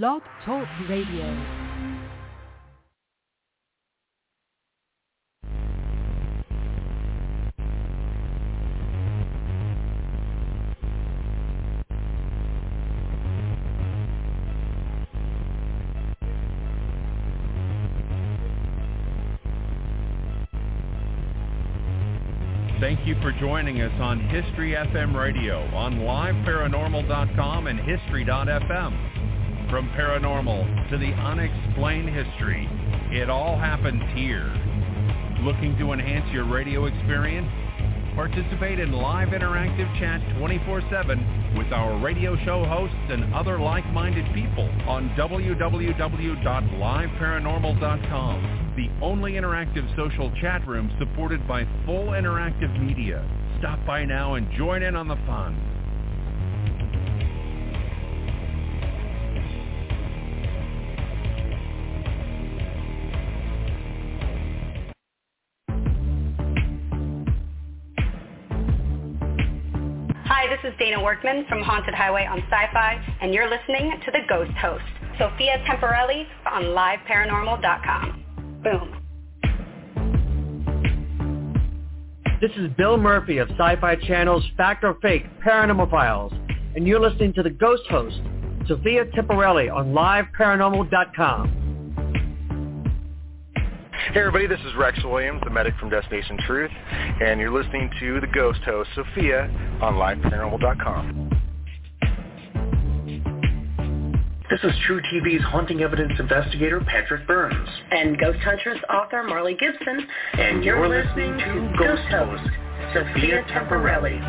Blog Talk Radio. Thank you for joining us on History FM Radio, on LiveParanormal.com and History.fm. From paranormal to the unexplained history, it all happens here. Looking to enhance your radio experience? Participate in live interactive chat 24/7 with our radio show hosts and other like-minded people on www.liveparanormal.com. The only interactive social chat room supported by full interactive media. Stop by now and join in on the fun. Hi, this is Dana Workman from Haunted Highway on Sci-Fi, and you're listening to The Ghost Host, Sophia Temperilli on LiveParanormal.com. Boom. This is Bill Murphy of Sci-Fi Channel's Fact or Fake Paranormal Files, and you're listening to the Ghost Host, Sophia Temperilli on LiveParanormal.com. Hey everybody, this is Rex Williams, the medic from Destination Truth, and you're listening to the Ghost Host, Sophia, on LiveParanormal.com. This is True TV's haunting evidence investigator, Patrick Burns. And Ghost Hunters author, Marley Gibson. And you're listening to Ghost Host, Sophia Temperilli.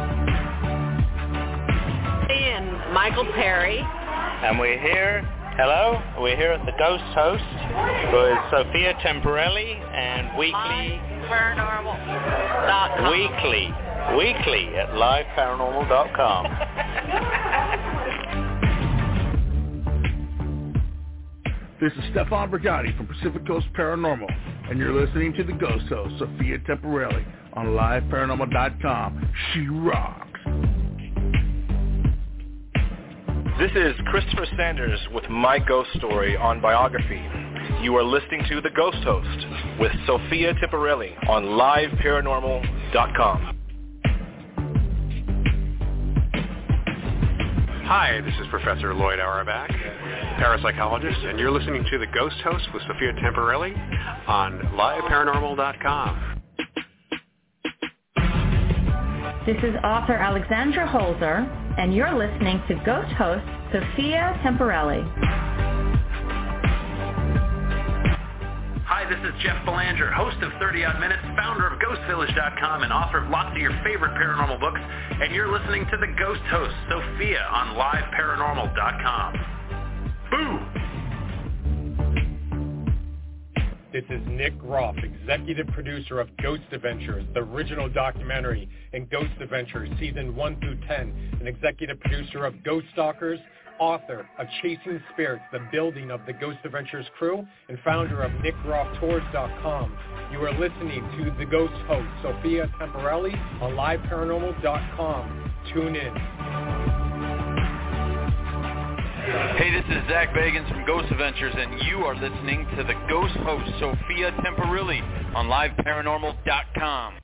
And Michael Perry. And we're here, hello, we're here at the Ghost Host with Sophia Temperilli and weekly at liveparanormal.com. This is Stefan Brigatti from Pacific Coast Paranormal, and you're listening to the Ghost Host, Sophia Temperilli, on LiveParanormal.com. She rocks. This is Christopher Sanders with My Ghost Story on Biography. You are listening to the Ghost Host with Sophia Temperilli on LiveParanormal.com. Hi, this is Professor Lloyd Auerbach, parapsychologist, and you're listening to The Ghost Host with Sophia Temperilli on LiveParanormal.com. This is author Alexandra Holzer, and you're listening to Ghost Host Sophia Temperilli. Hi, this is Jeff Belanger, host of 30 Odd Minutes, founder of GhostVillage.com, and author of lots of your favorite paranormal books, and you're listening to The Ghost Host, Sophia, on LiveParanormal.com. This is Nick Groff, executive producer of Ghost Adventures, the original documentary in Ghost Adventures, Season 1 through 10, and executive producer of Ghost Stalkers, author of Chasing Spirits, the building of the Ghost Adventures crew, and founder of NickGroffTours.com. You are listening to The Ghost Host, Sophia Temperilli, on LiveParanormal.com. Tune in. Hey, this is Zach Bagans from Ghost Adventures, and you are listening to the Ghost Host, Sophia Temperilli, on LiveParanormal.com.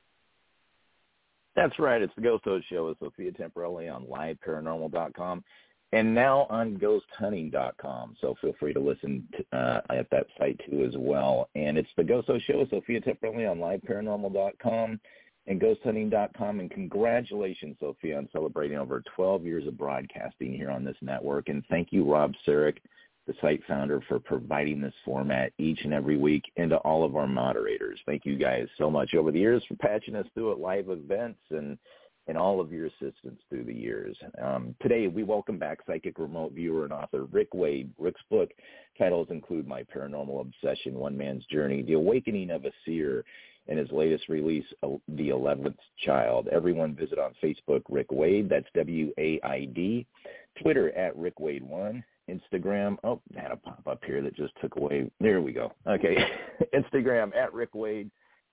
That's right. It's the Ghost Host Show with Sophia Temperilli on LiveParanormal.com, and now on GhostHunting.com. So feel free to listen at that site, too, as well. And it's the Ghost Host Show with Sophia Temperilli on LiveParanormal.com and GhostHunting.com, and congratulations, Sophia, on celebrating over 12 years of broadcasting here on this network. And thank you, Rob Sarek, the site founder, for providing this format each and every week, and to all of our moderators. Thank you guys so much over the years for patching us through at live events and all of your assistance through the years. Today, we welcome back psychic remote viewer and author Rick Waid. Rick's book titles include My Paranormal Obsession: 1 Man's Journey, The Awakening of a Seer, and his latest release, The 11th Child. Everyone visit on Facebook, Rick Waid. That's W-A-I-D. Twitter at Rick Waid1. Instagram, oh, I had a pop-up here that just took away. There we go. Okay. Instagram at Rick Waid,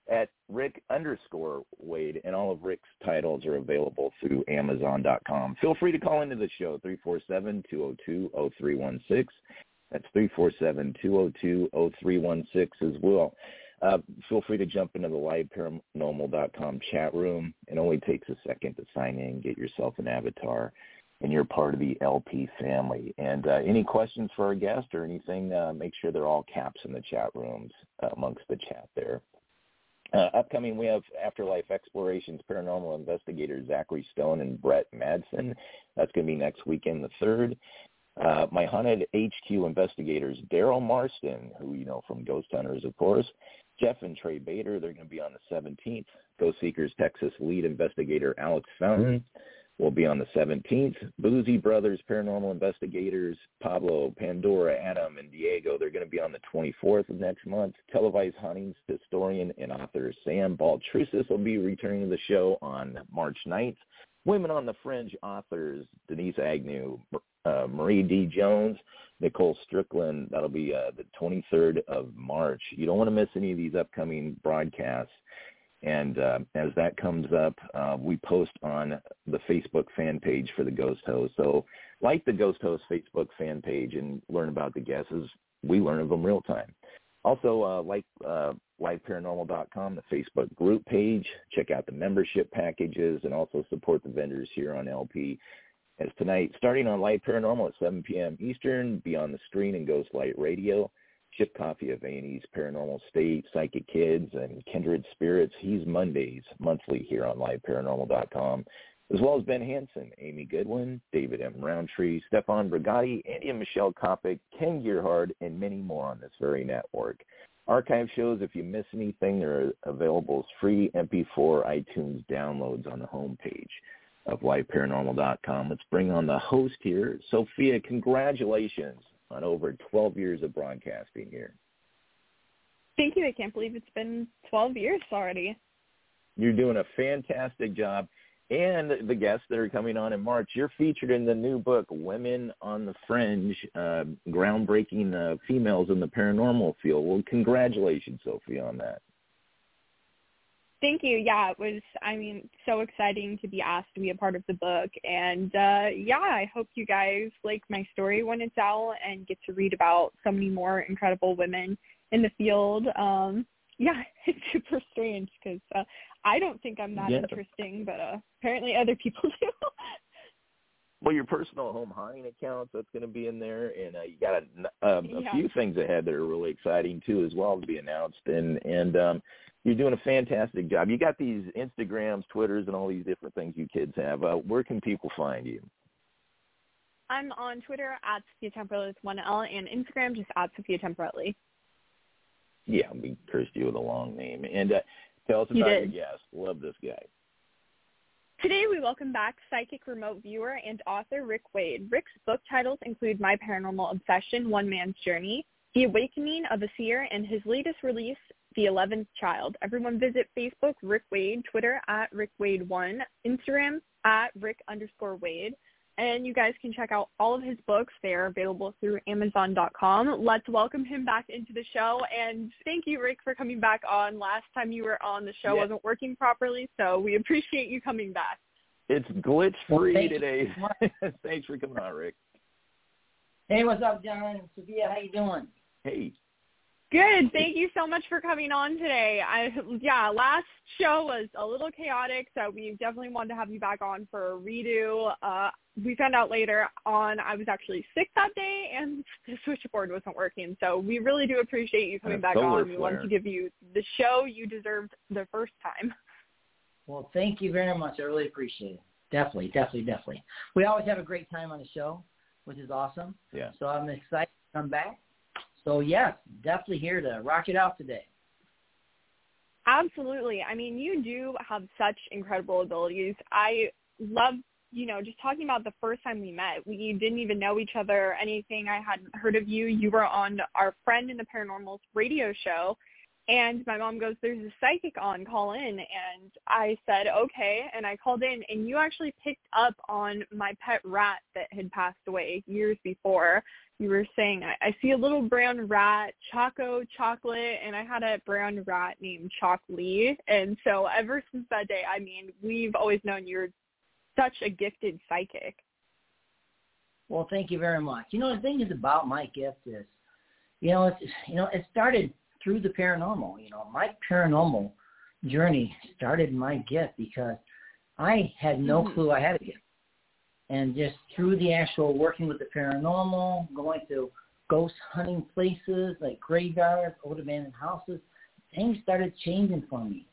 at Rick_Waid, and all of Rick's titles are available through Amazon.com. Feel free to call into the show, 347-202-0316. That's 347-202-0316 as well. Feel free to jump into the LiveParanormal.com chat room. It only takes a second to sign in, get yourself an avatar, and you're part of the LP family. And any questions for our guest or anything, make sure they're all caps in the chat rooms amongst the chat there. Upcoming, we have Afterlife Explorations Paranormal Investigators Zachary Stone and Brett Madsen. That's going to be next weekend, the 3rd. My Haunted HQ Investigators Daryl Marston, who you know from Ghost Hunters, of course. Jeff and Trey Bader, they're going to be on the 17th. Ghost Seekers Texas lead investigator Alex Fountain will be on the 17th. Boozy Brothers Paranormal Investigators Pablo, Pandora, Adam, and Diego, they're going to be on the 24th of next month. Televised Huntings historian and author Sam Baltrusis will be returning to the show on March 9th. Women on the Fringe authors Denise Agnew, Marie D. Jones, Nicole Strickland, that'll be the 23rd of March. You don't want to miss any of these upcoming broadcasts. And as that comes up, we post on the Facebook fan page for the Ghost Host. So like the Ghost Host Facebook fan page and learn about the guests. We learn of them real time. Also, LiveParanormal.com, the Facebook group page. Check out the membership packages and also support the vendors here on LP. As tonight, starting on Live Paranormal at 7 p.m. Eastern, Beyond the Screen and Ghost Light Radio, Chip Coffee of A&E's Paranormal State, Psychic Kids, and Kindred Spirits. He's Mondays, monthly here on LiveParanormal.com, as well as Ben Hansen, Amy Goodwin, David M. Roundtree, Stefan Brigatti, Andy and Michelle Kopic, Ken Gearhard, and many more on this very network. Archive shows, if you miss anything, they're available as free MP4 iTunes downloads on the homepage of LiveParanormal.com. Let's bring on the host here. Sophia, congratulations on over 12 years of broadcasting here. Thank you. I can't believe it's been 12 years already. You're doing a fantastic job. And the guests that are coming on in March, you're featured in the new book, Women on the Fringe, Groundbreaking Females in the Paranormal Field. Well, congratulations, Sophia, on that. Thank you. Yeah, it was, so exciting to be asked to be a part of the book. And, I hope you guys like my story when it's out and get to read about so many more incredible women in the field. It's super strange because I don't think I'm that interesting, but apparently other people do. Well, your personal home haunting accounts, that's going to be in there. And you got a few things ahead that are really exciting, too, as well, to be announced. And you're doing a fantastic job. You got these Instagrams, Twitters, and all these different things you kids have. Where can people find you? I'm on Twitter at Sophia Temperilli with 1L and Instagram just at Sophia Temperilli. Yeah, we cursed you with a long name. And tell us about your guest. Love this guy. Today we welcome back psychic remote viewer and author Rick Waid. Rick's book titles include My Paranormal Obsession: 1 Man's Journey, The Awakening of a Seer, and his latest release, The 11th Child. Everyone visit Facebook, Rick Waid, Twitter at Rick Waid1, Instagram at Rick_Waid. And you guys can check out all of his books. They are available through Amazon.com. Let's welcome him back into the show. And thank you, Rick, for coming back on. Last time you were on, the show wasn't working properly, so we appreciate you coming back. It's glitch-free today. Thanks for coming on, Rick. Hey, what's up, John? Sophia, how you doing? Hey. Good. Thank you so much for coming on today. Last show was a little chaotic, so we definitely wanted to have you back on for a redo. We found out later on I was actually sick that day, and the switchboard wasn't working. So we really do appreciate you coming back on. We wanted to give you the show you deserved the first time. Well, thank you very much. I really appreciate it. Definitely. We always have a great time on the show, which is awesome. Yeah. So I'm excited to come back. So, yes, definitely here to rock it out today. Absolutely. I mean, you do have such incredible abilities. I love, just talking about the first time we met. We didn't even know each other or anything. I hadn't heard of you. You were on our Friend in the Paranormal's radio show, and my mom goes, there's a psychic on, call in. And I said, okay, and I called in, and you actually picked up on my pet rat that had passed away years before. You were saying, I see a little brown rat, Choco Chocolate, and I had a brown rat named Choc Lee. And so ever since that day, we've always known you're such a gifted psychic. Well, thank you very much. You know, the thing is about my gift is, you know, it's, you know, it started through the paranormal. You know, my paranormal journey started my gift because I had no clue I had a gift. And just through the actual working with the paranormal, going to ghost hunting places like graveyards, old abandoned houses, things started changing for me.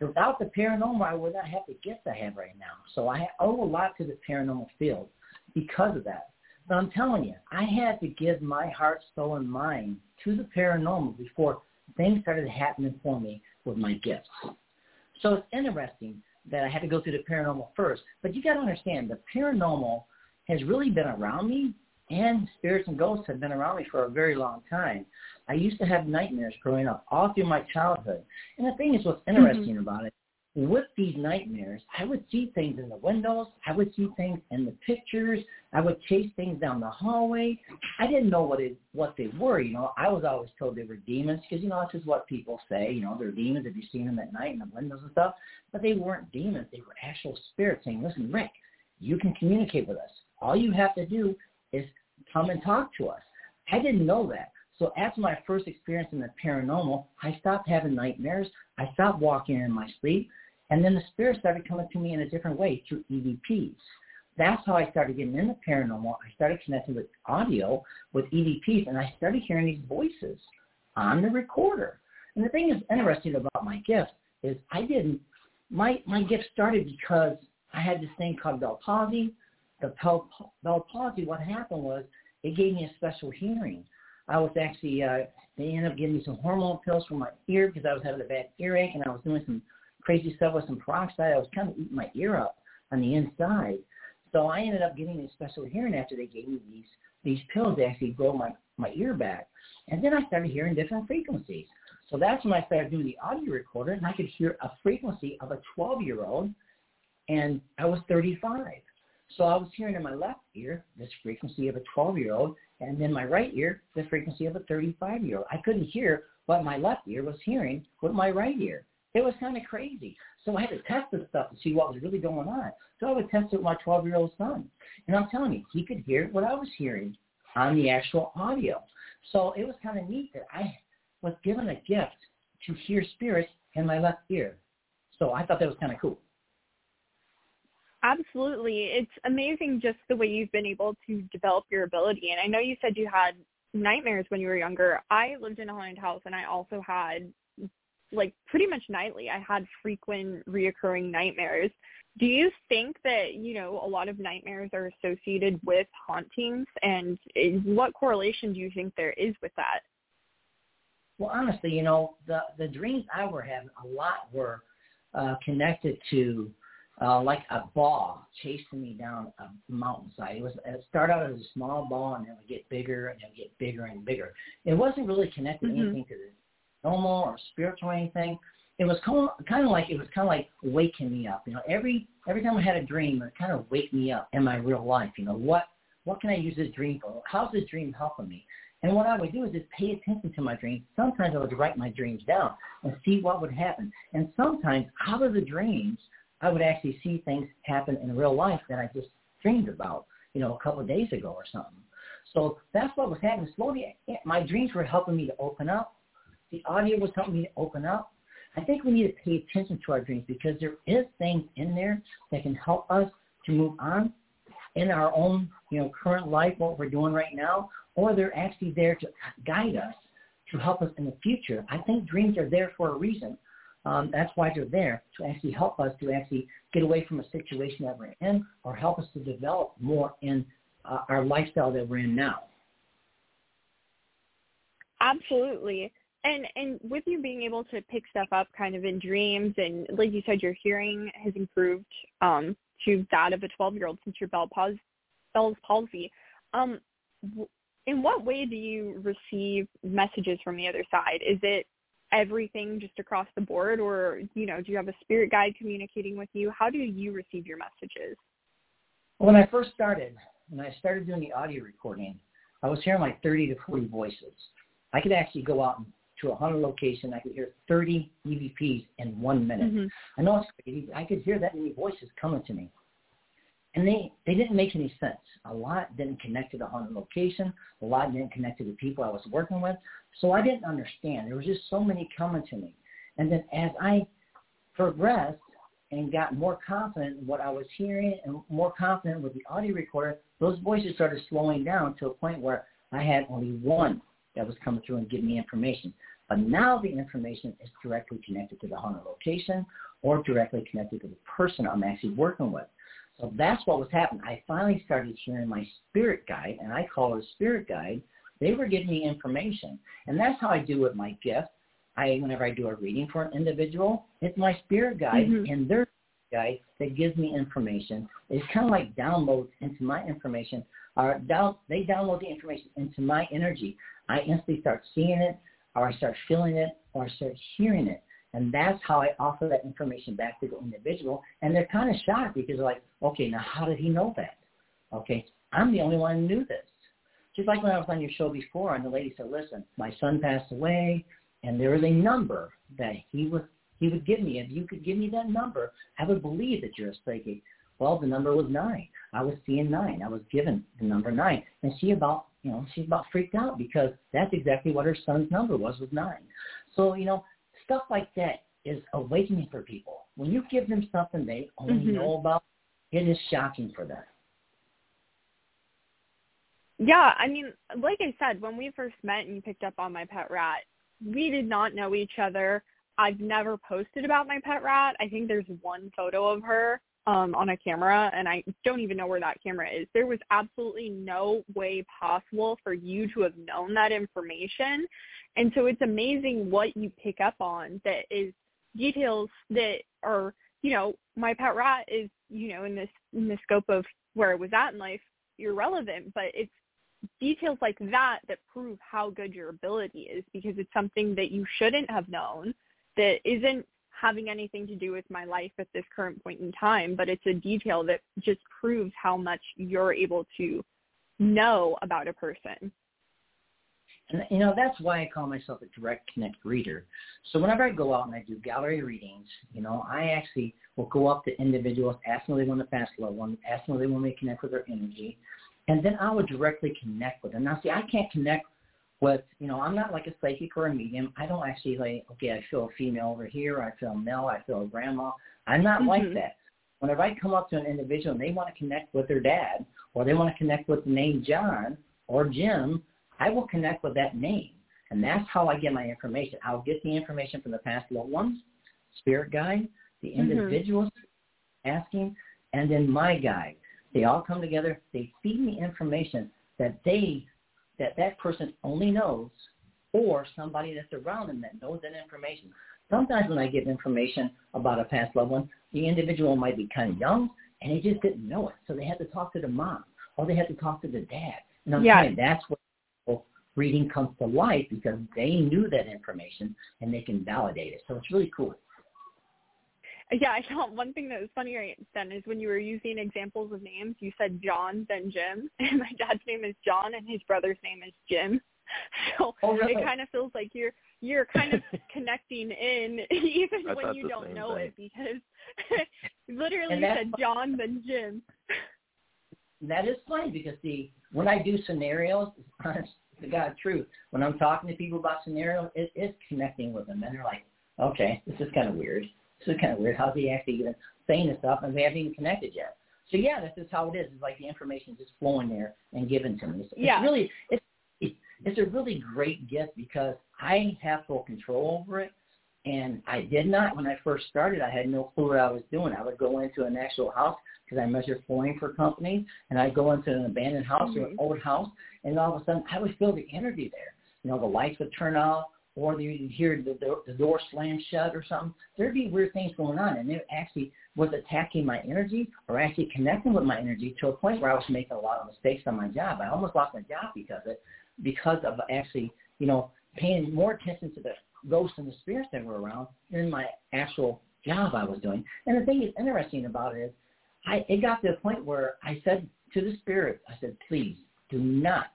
Without the paranormal, I would not have the gift I have right now. So I owe a lot to the paranormal field because of that. But I'm telling you, I had to give my heart, soul, and mind to the paranormal before things started happening for me with my gifts. So it's interesting that I had to go through the paranormal first. But you got to understand, the paranormal has really been around me, and spirits and ghosts have been around me for a very long time. I used to have nightmares growing up all through my childhood. And the thing is what's interesting about it, with these nightmares, I would see things in the windows. I would see things in the pictures. I would chase things down the hallway. I didn't know what they were, you know. I was always told they were demons because, you know, that's just what people say. You know, they're demons if you've seen them at night in the windows and stuff. But they weren't demons. They were actual spirits saying, listen, Rick, you can communicate with us. All you have to do is come and talk to us. I didn't know that. So after my first experience in the paranormal, I stopped having nightmares. I stopped walking in my sleep. And then the spirit started coming to me in a different way through EVPs. That's how I started getting into paranormal. I started connecting with audio, with EVPs, and I started hearing these voices on the recorder. And the thing that's interesting about my gift is my gift started because I had this thing called Bell Palsy. The Bell Palsy, what happened was it gave me a special hearing. I was actually, they ended up giving me some hormone pills for my ear because I was having a bad earache, and I was doing some crazy stuff with some peroxide. I was kind of eating my ear up on the inside. So I ended up getting a special hearing after they gave me these pills that actually grow my ear back. And then I started hearing different frequencies. So that's when I started doing the audio recorder, and I could hear a frequency of a 12-year-old, and I was 35. So I was hearing in my left ear this frequency of a 12-year-old, and then my right ear the frequency of a 35-year-old. I couldn't hear what my left ear was hearing with my right ear. It was kind of crazy. So I had to test this stuff to see what was really going on. So I would test it with my 12-year-old son. And I'm telling you, he could hear what I was hearing on the actual audio. So it was kind of neat that I was given a gift to hear spirits in my left ear. So I thought that was kind of cool. Absolutely. It's amazing just the way you've been able to develop your ability. And I know you said you had nightmares when you were younger. I lived in a haunted house, and I also had, like, pretty much nightly, I had frequent reoccurring nightmares. Do you think that, you know, a lot of nightmares are associated with hauntings? And what correlation do you think there is with that? Well, honestly, you know, the dreams I were having a lot were connected to, like a ball chasing me down a mountainside. It started out as a small ball, and it would get bigger, and it would get bigger and bigger. It wasn't really connected to anything to the normal or spiritual or anything. It was kind of like waking me up. You know, every time I had a dream, it kind of waked me up in my real life. You know, what can I use this dream for? How's this dream helping me? And what I would do is just pay attention to my dreams. Sometimes I would write my dreams down and see what would happen. And sometimes out of the dreams, I would actually see things happen in real life that I just dreamed about, you know, a couple of days ago or something. So that's what was happening. Slowly, my dreams were helping me to open up. The audio was helping me to open up. I think we need to pay attention to our dreams because there is things in there that can help us to move on in our own, you know, current life, what we're doing right now, or they're actually there to guide us, to help us in the future. I think dreams are there for a reason. That's why they're there, to actually help us to actually get away from a situation that we're in or help us to develop more in our lifestyle that we're in now. Absolutely. And with you being able to pick stuff up kind of in dreams, and like you said, your hearing has improved to that of a 12-year-old since your Bell's palsy, in what way do you receive messages from the other side? Is it everything just across the board, or, you know, do you have a spirit guide communicating with you? How do you receive your messages? Well, when I started doing the audio recording, I was hearing like 30 to 40 voices. I could actually go out to 100 locations. I could hear 30 EVPs in 1 minute. I know it's crazy. I could hear that many voices coming to me. And they didn't make any sense. A lot didn't connect to the haunted location. A lot didn't connect to the people I was working with. So I didn't understand. There was just so many coming to me. And then as I progressed and got more confident in what I was hearing and more confident with the audio recorder, those voices started slowing down to a point where I had only one that was coming through and giving me information. But now the information is directly connected to the haunted location or directly connected to the person I'm actually working with. So that's what was happening. I finally started hearing my spirit guide, and I call it a spirit guide. They were giving me information. And that's how I do with my gift. Whenever I do a reading for an individual, it's my spirit guide and their guide that gives me information. It's kind of like downloads into my information. They download the information into my energy. I instantly start seeing it, or I start feeling it, or I start hearing it. And that's how I offer that information back to the individual. And they're kind of shocked because they're like, okay, now how did he know that? Okay, I'm the only one who knew this. Just like when I was on your show before and the lady said, listen, my son passed away and there is a number that he would give me. If you could give me that number, I would believe that you're a psychic. Well, the number was 9. I was seeing 9. I was given the number 9. And she's about freaked out because that's exactly what her son's number was 9. So, stuff like that is awakening for people. When you give them something they only know about, it is shocking for them. Yeah, like I said, when we first met and you picked up on my pet rat, we did not know each other. I've never posted about my pet rat. I think there's one photo of her on a camera, and I don't even know where that camera is. There was absolutely no way possible for you to have known that information. And so it's amazing what you pick up on that is details that are, my pet rat is, in the scope of where it was at in life, irrelevant, but it's details like that prove how good your ability is, because it's something that you shouldn't have known that isn't having anything to do with my life at this current point in time, but it's a detail that just proves how much you're able to know about a person. And, that's why I call myself a direct connect reader. So whenever I go out and I do gallery readings, I actually will go up to individuals, ask them if they want to pass a loved one, ask them if they want me to connect with their energy, and then I would directly connect with them. Now, see, I can't connect with, I'm not like a psychic or a medium. I don't actually like, okay, I feel a female over here, I feel a male, I feel a grandma. I'm not like that. Whenever I come up to an individual and they want to connect with their dad, or they want to connect with the name John or Jim, I will connect with that name, and that's how I get my information. I'll get the information from the past loved ones, spirit guide, the individuals asking, and then my guide. They all come together. They feed me information that person only knows, or somebody that's around them that knows that information. Sometimes when I give information about a past loved one, the individual might be kind of young, and they just didn't know it, so they had to talk to the mom, or they had to talk to the dad. And I'm saying that's what reading comes to life, because they knew that information and they can validate it. So it's really cool. Yeah, I thought one thing that was funny right then is when you were using examples of names, you said John, then Jim, and my dad's name is John and his brother's name is Jim. So it kind of feels like you're kind of connecting in even when you don't know it, because literally you said John, then Jim. That is funny because when I do scenarios, the God truth, when I'm talking to people about scenarios, it is connecting with them, and they're like, okay, this is kind of weird. How's he actually even saying this stuff? And we haven't even connected yet. So yeah, this is how it is. It's like the information just flowing there and given to me. It's a really great gift because I have full control over it, and I did not when I first started. I had no clue what I was doing. I would go into an actual house, because I measure flooring for companies, and I go into an abandoned house or an old house, and all of a sudden I would feel the energy there. The lights would turn off, or you'd hear the door slam shut or something. There'd be weird things going on, and it actually was attacking my energy or actually connecting with my energy to a point where I was making a lot of mistakes on my job. I almost lost my job because of actually, paying more attention to the ghosts and the spirits that were around than my actual job I was doing. And the thing that's interesting about it is, it got to a point where I said to the spirit, I said, please do not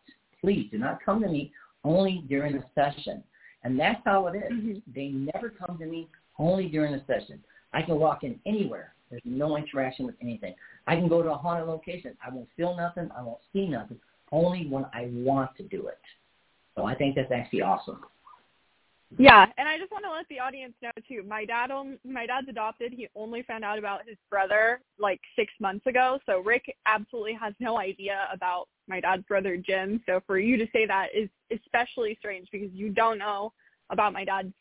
come to me only during the session. And that's how it is. They never come to me only during the session. I can walk in anywhere, There's no interaction with anything. I can go to a haunted location. I won't feel nothing. I won't see nothing. Only when I want to do it. So I think that's actually awesome. Yeah, and I just want to let the audience know, too, my dad's adopted. He only found out about his brother, like, 6 months ago. So Rick absolutely has no idea about my dad's brother, Jim. So for you to say that is especially strange because you don't know about my dad's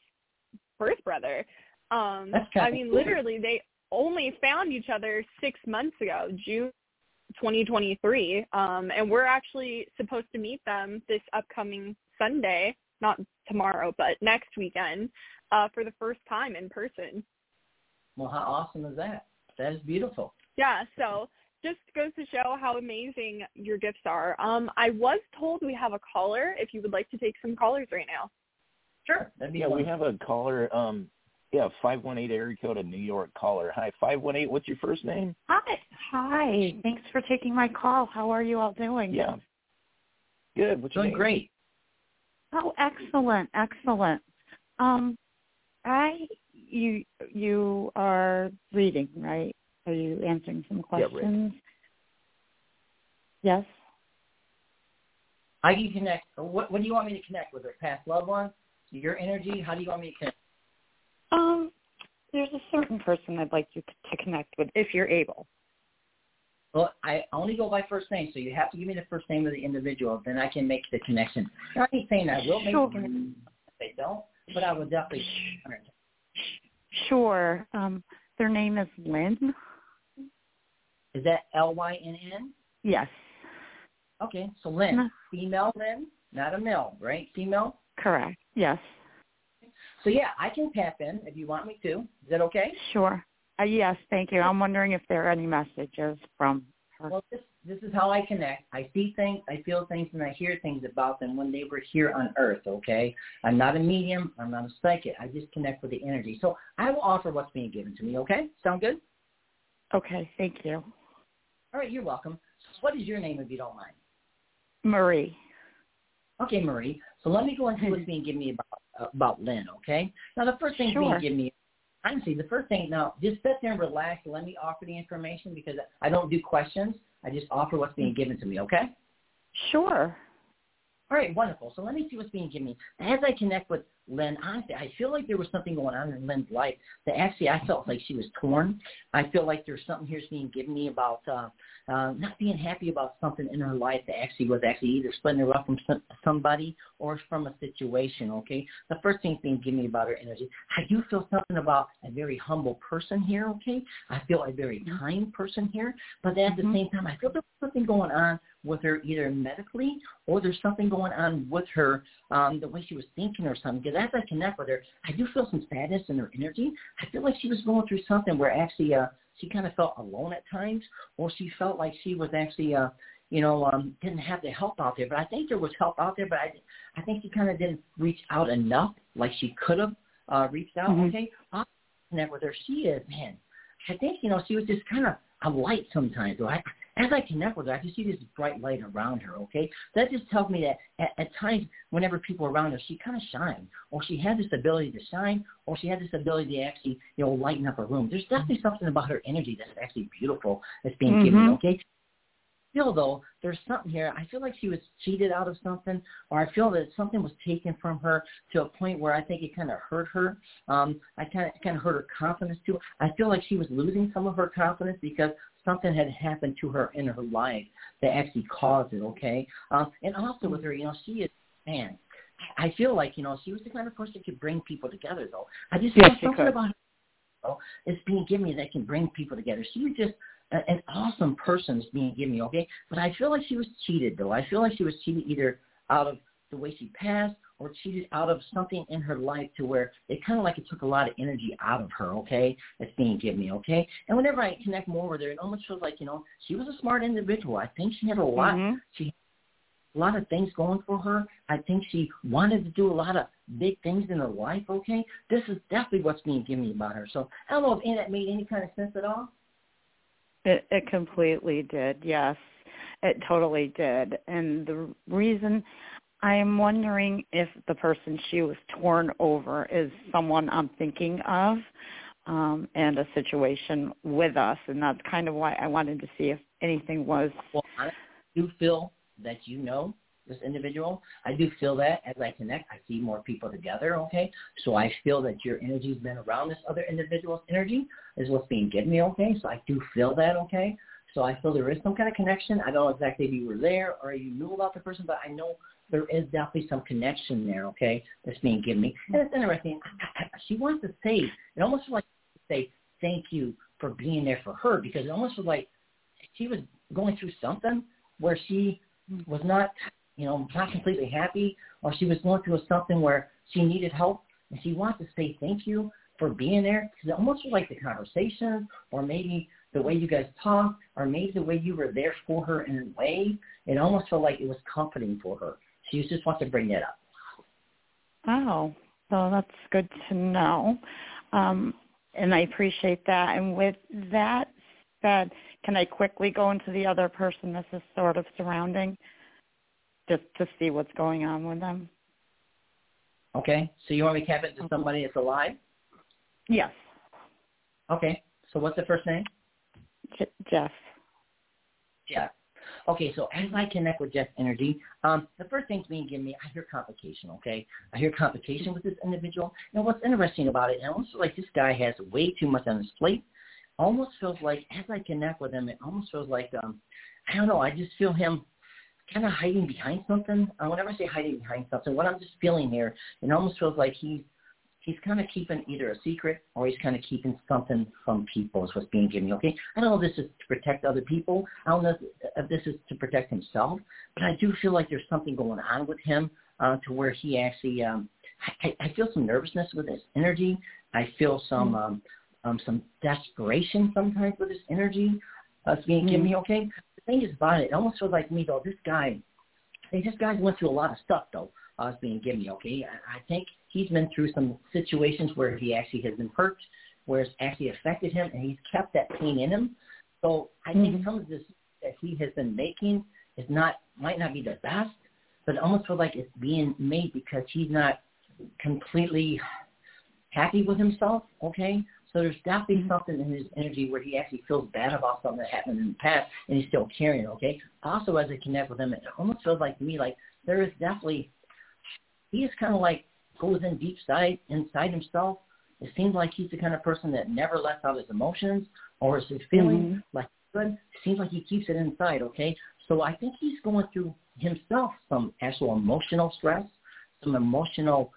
first brother. I mean, literally, they only found each other 6 months ago, June 2023. And we're actually supposed to meet them this upcoming Sunday. Not tomorrow, but next weekend, for the first time in person. Well, how awesome is that? That is beautiful. Yeah, so just goes to show how amazing your gifts are. I was told we have a caller, if you would like to take some callers right now. Sure. We have a caller, 518 area code, a New York caller. Hi, 518, what's your first name? Hi, thanks for taking my call. How are you all doing? Yeah. Good, what's your name? Doing great. Oh, excellent. You are reading, right? Are you answering some questions? Yeah, yes. I can connect. What do you want me to connect with? Her past loved ones, your energy? How do you want me to connect? There's a certain person I'd like you to connect with if you're able. Well, I only go by first name, so you have to give me the first name of the individual, then I can make the connection. I'm not saying I will make the connection if they don't, but I will definitely. Sure. Their name is Lynn. Is that Lynn? Yes. Okay, so Lynn. Female Lynn, not a male, right? Female? Correct, yes. So, yeah, I can tap in if you want me to. Is that okay? Sure. Yes, thank you. I'm wondering if there are any messages from her. Well, this is how I connect. I see things, I feel things, and I hear things about them when they were here on Earth, okay? I'm not a medium. I'm not a psychic. I just connect with the energy. So I will offer what's being given to me, okay? Sound good? Okay, thank you. All right, you're welcome. What is your name, if you don't mind? Marie. Okay, Marie. So let me go into what's being given me about Lynn, okay? Now, the first thing being given me, honestly, the first thing, now, just sit there and relax and let me offer the information because I don't do questions. I just offer what's being given to me, okay? Sure. All right, wonderful. So let me see what's being given me. As I connect with Lynn, honestly, I feel like there was something going on in Lynn's life that actually I felt like she was torn. I feel like there's something here's being given me about not being happy about something in her life that actually was either splitting her up from somebody or from a situation, okay? The first thing's being given me about her energy. I do feel something about a very humble person here, okay? I feel a very kind person here, but at the same time, I feel there's something going on with her either medically or there's something going on with her, the way she was thinking or something. Because as I connect with her, I do feel some sadness in her energy. I feel like she was going through something where actually she kind of felt alone at times, or she felt like she was actually, didn't have the help out there. But I think there was help out there, but I think she kind of didn't reach out enough like she could have reached out. Okay, I connect with her. She is, man, I think, she was just kind of a light sometimes, right? As I connect with her, I can see this bright light around her, okay? That just tells me that at times, whenever people are around her, she kind of shines, or she had this ability to shine, or she had this ability to actually, lighten up a room. There's definitely something about her energy that's actually beautiful that's being given, okay? Still, though, there's something here. I feel like she was cheated out of something, or I feel that something was taken from her to a point where I think it kind of hurt her. I kind of hurt her confidence, too. I feel like she was losing some of her confidence because something had happened to her in her life that actually caused it, okay? And also with her, she is, man, I feel like, she was the kind of person that could bring people together, though. I just feel something about her it's being given me that can bring people together. She was just an awesome person is being given me, okay? But I feel like she was cheated, though. I feel like she was cheated either out of the way she passed or cheated out of something in her life to where it kind of like it took a lot of energy out of her, okay? That's being given me, okay? And whenever I connect more with her, it almost feels like, she was a smart individual. I think she had a lot. She had a lot of things going for her. I think she wanted to do a lot of big things in her life, okay? This is definitely what's being given me about her. So I don't know if that made any kind of sense at all. It completely did, yes. It totally did. And the reason I'm wondering if the person she was torn over is someone I'm thinking of. and a situation with us, and that's kind of why I wanted to see if anything was. Well, I do feel that you know this individual. I do feel that as I connect, I see more people together, okay? So I feel that your energy's been around this other individual's energy is what's being given me, okay? So I do feel that, okay? So I feel there is some kind of connection. I don't know exactly if you were there or you knew about the person, but I know there is definitely some connection there, okay, that's being given me. And it's interesting. She wants to say, it almost was like to say thank you for being there for her, because it almost was like she was going through something where she was not, you know, not completely happy, or she was going through something where she needed help, and she wants to say thank you for being there, because it almost was like the conversation, or maybe the way you guys talked, or maybe the way you were there for her in a way. It almost felt like it was comforting for her. She just wants to bring that up. Oh, well, that's good to know. And I appreciate that. And with that said, can I quickly go into the other person this is sort of surrounding, just to see what's going on with them? Okay. So you want me to cap it to somebody that's alive? Yes. Okay. So what's the first name? Jeff. Jeff. Okay, so as I connect with Jeff's energy, the first thing being given me, I hear complication, okay? I hear complication with this individual. Now, what's interesting about it, and almost like this guy has way too much on his plate, almost feels like, as I connect with him, it almost feels like, I don't know, I just feel him kind of hiding behind something. Whenever I say hiding behind something, what I'm just feeling here, it almost feels like he's kind of keeping either a secret, or he's kind of keeping something from people is what's being given, okay? I don't know if this is to protect other people. I don't know if this is to protect himself, but I do feel like there's something going on with him to where he actually I feel some nervousness with his energy. I feel some desperation sometimes with his energy that's being given me, okay? The thing is about it, it almost feels like me, though, this guy went through a lot of stuff, though, is being given me, okay? I think he's been through some situations where he actually has been hurt, where it's actually affected him, and he's kept that pain in him. So I think some of this that he has been making is might not be the best, but it almost feels like it's being made because he's not completely happy with himself, okay? So there's definitely something in his energy where he actually feels bad about something that happened in the past, and he's still carrying it, okay? Also, as I connect with him, it almost feels like to me like there is definitely – he is kind of like goes in deep inside himself. It seems like he's the kind of person that never lets out his emotions or his feelings like good. It seems like he keeps it inside, okay? So I think he's going through himself some actual emotional stress, some emotional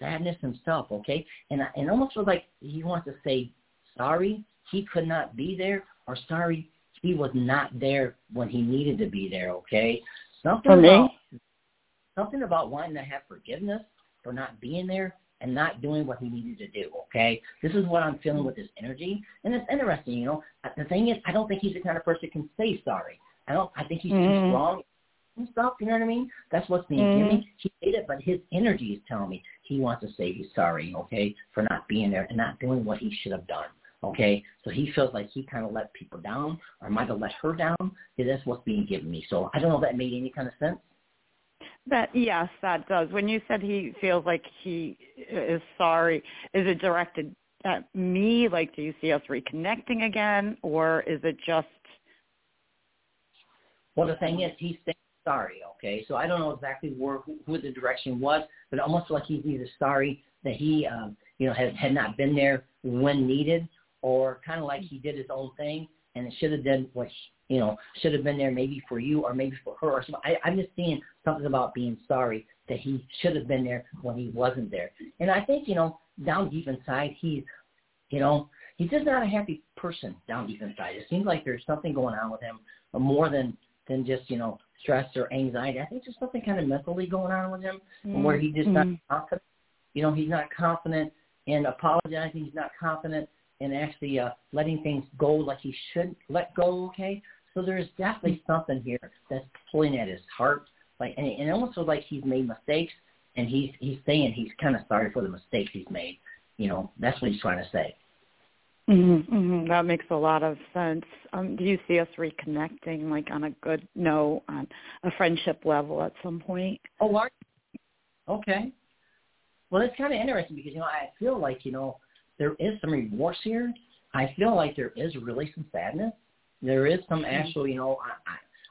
sadness himself, okay? And almost feels like he wants to say, sorry, he could not be there, or sorry, he was not there when he needed to be there, okay? Something about wanting to have forgiveness for not being there and not doing what he needed to do, okay? This is what I'm feeling with this energy. And it's interesting, you know. The thing is, I don't think he's the kind of person who can say sorry. I think he's too strong and stuff, you know what I mean? That's what's being given. He did it, but his energy is telling me he wants to say he's sorry, okay, for not being there and not doing what he should have done, okay? So he feels like he kind of let people down, or might have let her down. Yeah, that's what's being given me. So I don't know if that made any kind of sense. Yes, that does. When you said he feels like he is sorry, is it directed at me? Like, do you see us reconnecting again, or is it just? Well, the thing is, he's saying sorry, okay? So I don't know exactly who the direction was, but almost like he's either sorry that he, had not been there when needed, or kind of like he did his own thing and it should have done what should have been there maybe for you or maybe for her. Or I'm just seeing something about being sorry that he should have been there when he wasn't there. And I think, down deep inside, he's just not a happy person down deep inside. It seems like there's something going on with him more than just, stress or anxiety. I think there's something kind of mentally going on with him where he's just not confident. He's not confident in apologizing. He's not confident in actually letting things go like he should let go, okay? So there's definitely something here that's pulling at his heart, like, and almost like he's made mistakes, and he's saying he's kind of sorry for the mistakes he's made. That's what he's trying to say. That makes a lot of sense. Do you see us reconnecting, like on a good note, on a friendship level at some point? Oh, okay. Well, it's kind of interesting because I feel like there is some remorse here. I feel like there is really some sadness. There is some actual, you know,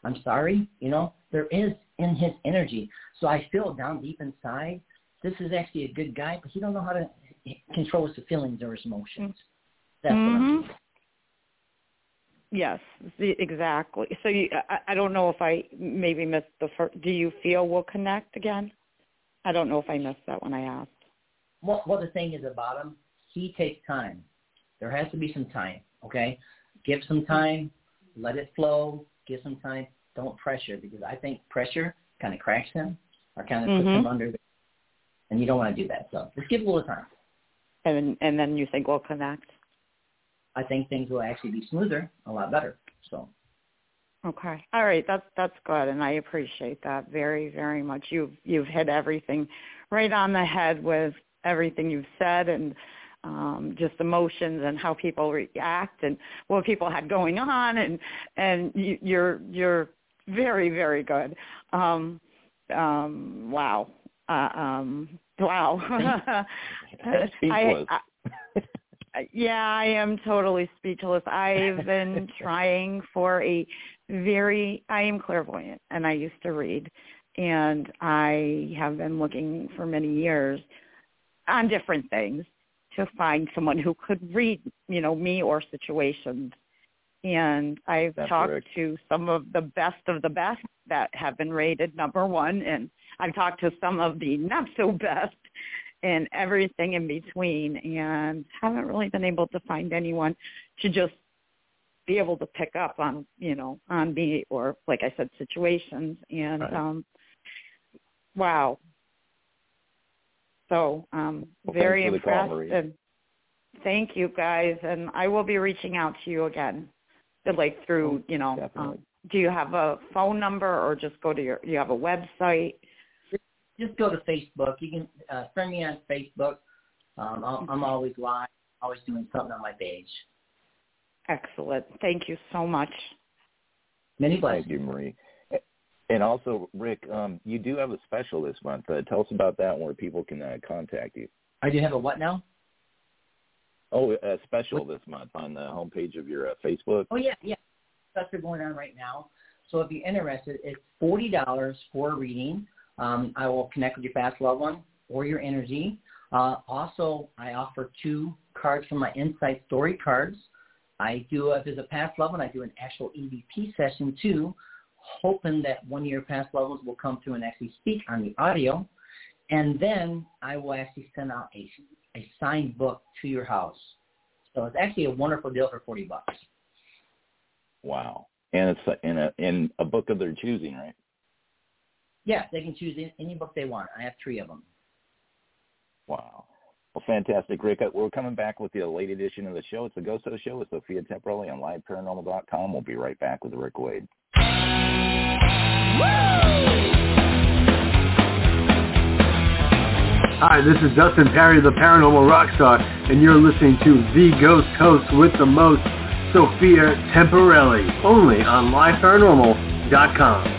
I'm sorry, you know, there is in his energy. So I feel down deep inside, this is actually a good guy, but he don't know how to control his feelings or his emotions. That's what I'm saying. Yes, exactly. So you, I don't know if I maybe missed the first, do you feel we'll connect again? I don't know if I missed that when I asked. Well, the thing is about him, he takes time. There has to be some time, okay? Give some time, let it flow, give some time. Don't pressure, because I think pressure kind of cracks him or kind of puts him under, and you don't want to do that. So just give a little time. And then you think we'll connect? I think things will actually be smoother, a lot better. So. Okay. All right. That's good, and I appreciate that very, very much. You've hit everything right on the head with everything you've said, and just emotions and how people react and what people had going on, and you're very, very good. Wow. Wow. Yeah, I am totally speechless. I've been trying for I am clairvoyant, and I used to read, and I have been looking for many years on different things to find someone who could read, you know, me or situations. And I've talked to some of the best that have been rated #1, and I've talked to some of the not so best, and everything in between, and haven't really been able to find anyone to just be able to pick up on, you know, on me or, like I said, situations. And right. Wow. So very impressed. And thank you guys, and I will be reaching out to you again, like through, you know, do you have a phone number, or just go to you have a website? Just go to Facebook. You can friend me on Facebook. I'm always live, always doing something on my page. Excellent. Thank you so much. Many blessings. Thank you, Marie. And also, Rick, you do have a special this month. Tell us about that and where people can contact you. I do have a what now? Oh, a special this month on the homepage of your Facebook. Oh, yeah. That's what's going on right now. So if you're interested, it's $40 for a reading. I will connect with your past loved one or your energy. Also, I offer 2 cards from my Insight Story cards. I do, if there's a past loved one, I do an actual EVP session too, hoping that one of your past loved ones will come through and actually speak on the audio. And then I will actually send out a signed book to your house. So it's actually a wonderful deal for $40. Wow. And it's in a book of their choosing, right? Yeah, they can choose any book they want. I have 3 of them. Wow. Well, fantastic, Rick. We're coming back with the late edition of the show. It's the Ghost Show with Sophia Temperilli on LiveParanormal.com. We'll be right back with Rick Waid. Hi, this is Dustin Perry, the Paranormal Rockstar, and you're listening to The Ghost Host with the most, Sophia Temperilli, only on LiveParanormal.com.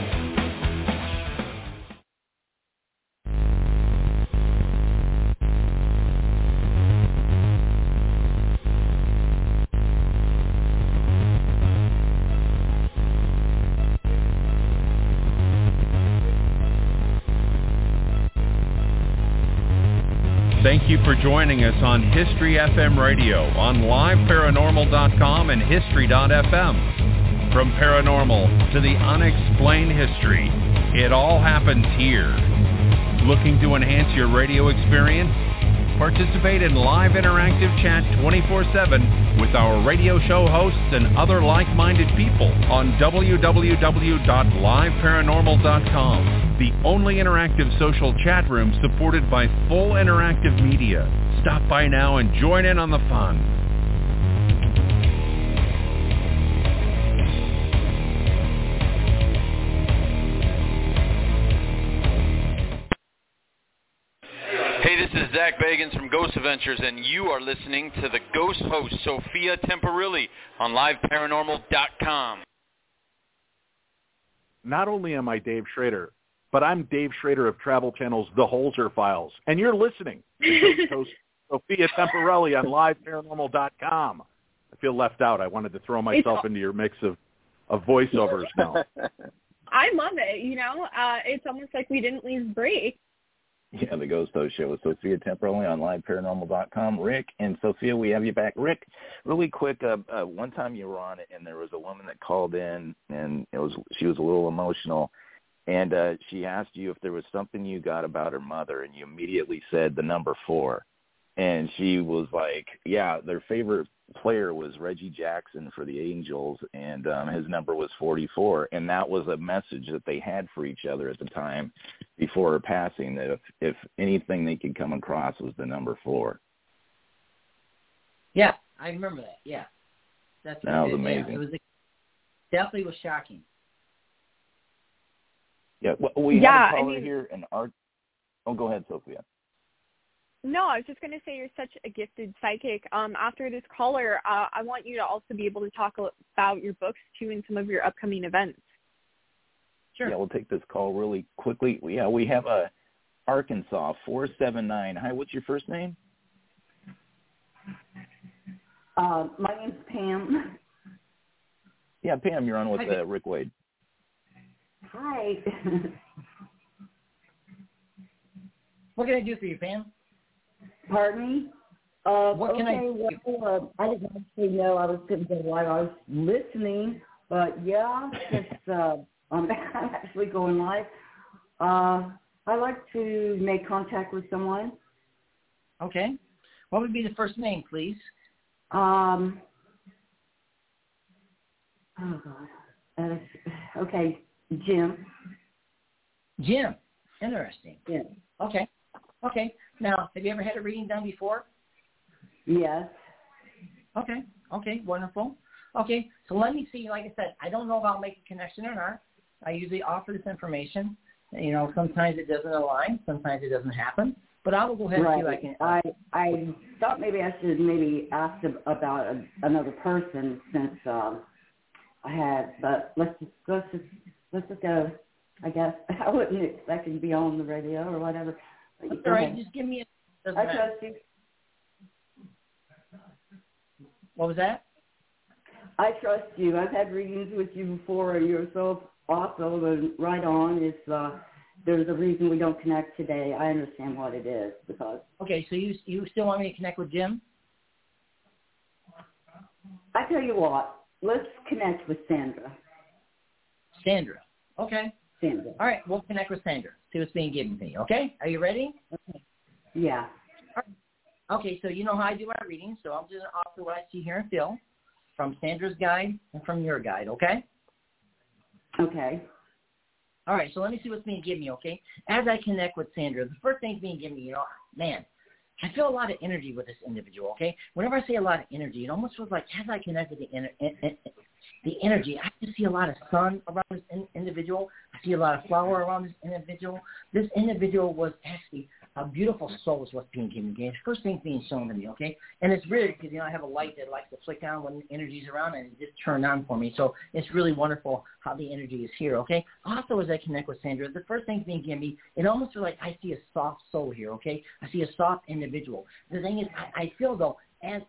Thank you for joining us on History.fm Radio, on LiveParanormal.com and History.fm. From paranormal to the unexplained history, it all happens here. Looking to enhance your radio experience? Participate in live interactive chat 24/7 with our radio show hosts and other like-minded people on www.liveparanormal.com, the only interactive social chat room supported by full interactive media. Stop by now and join in on the fun. This is Zach Bagans from Ghost Adventures, and you are listening to the Ghost Host, Sophia Temperilli, on LiveParanormal.com. Not only am I Dave Schrader, but I'm Dave Schrader of Travel Channel's The Holzer Files, and you're listening to Ghost Host Sophia Temperilli on LiveParanormal.com. I feel left out. I wanted to throw myself into your mix of voiceovers now. I love it, you know. It's almost like we didn't leave break. Yeah, the Ghost Host Show with Sophia Temperilli on LiveParanormal.com. Rick and Sophia, we have you back. Rick, really quick, one time you were on it, and there was a woman that called in, and she was a little emotional, and she asked you if there was something you got about her mother, and you immediately said the number 4. And she was like, yeah, their favorite player was Reggie Jackson for the Angels, and his number was 44. And that was a message that they had for each other at the time before her passing, that if anything they could come across was the number 4. Yeah, I remember that. Yeah. That was amazing. Yeah, it definitely was shocking. Yeah, we have a caller here. And Art. Oh, go ahead, Sophia. No, I was just going to say you're such a gifted psychic. After this caller, I want you to also be able to talk about your books, too, and some of your upcoming events. Sure. Yeah, we'll take this call really quickly. Yeah, we have Arkansas 479. Hi, what's your first name? My name's Pam. Yeah, Pam, you're on with Rick Waid. Hi. What can I do for you, Pam? Pardon me? I didn't actually know I was sitting there live. I was listening, but yeah, I'm actually going live. I like to make contact with someone. Okay. What would be the first name, please? Oh, God. Okay, Jim. Jim. Interesting. Jim. Okay. Okay. Now, have you ever had a reading done before? Yes. Okay. Okay. Wonderful. Okay. So let me see. Like I said, I don't know if I'll make a connection or not. I usually offer this information. You know, sometimes it doesn't align. Sometimes it doesn't happen. But I will go ahead and see if I can. I thought maybe I should ask about another person since I had. But let's just go. I guess I wouldn't expect to be on the radio or whatever. That's all right. Just give me a... I trust you. What was that? I trust you. I've had readings with you before, and you're so awesome and right on. It's, there's a reason we don't connect today. I understand what it is because... Okay, so you still want me to connect with Jim? I tell you what. Let's connect with Sandra. Sandra. Okay. Sandra. All right, we'll connect with Sandra. See what's being given to me, okay? Are you ready? Okay. Yeah. Right. Okay, so you know how I do my readings, so I'm just going to offer what I see here and feel from Sandra's guide and from your guide, okay? Okay. All right, so let me see what's being given me, okay? As I connect with Sandra, the first thing's being given me, you know, man, I feel a lot of energy with this individual, okay? Whenever I say a lot of energy, it almost feels like as I connect with the energy, I just see a lot of sun around this individual. I see a lot of flower around this individual. This individual was actually a beautiful soul is what's being given to me. First thing's being shown to me, okay? And it's weird because, you know, I have a light that likes to flick on when energy's around, and it just turned on for me. So it's really wonderful how the energy is here, okay? Also, as I connect with Sandra, the first thing's being given me, it almost feels like I see a soft soul here, okay? I see a soft individual. The thing is, I feel, though, As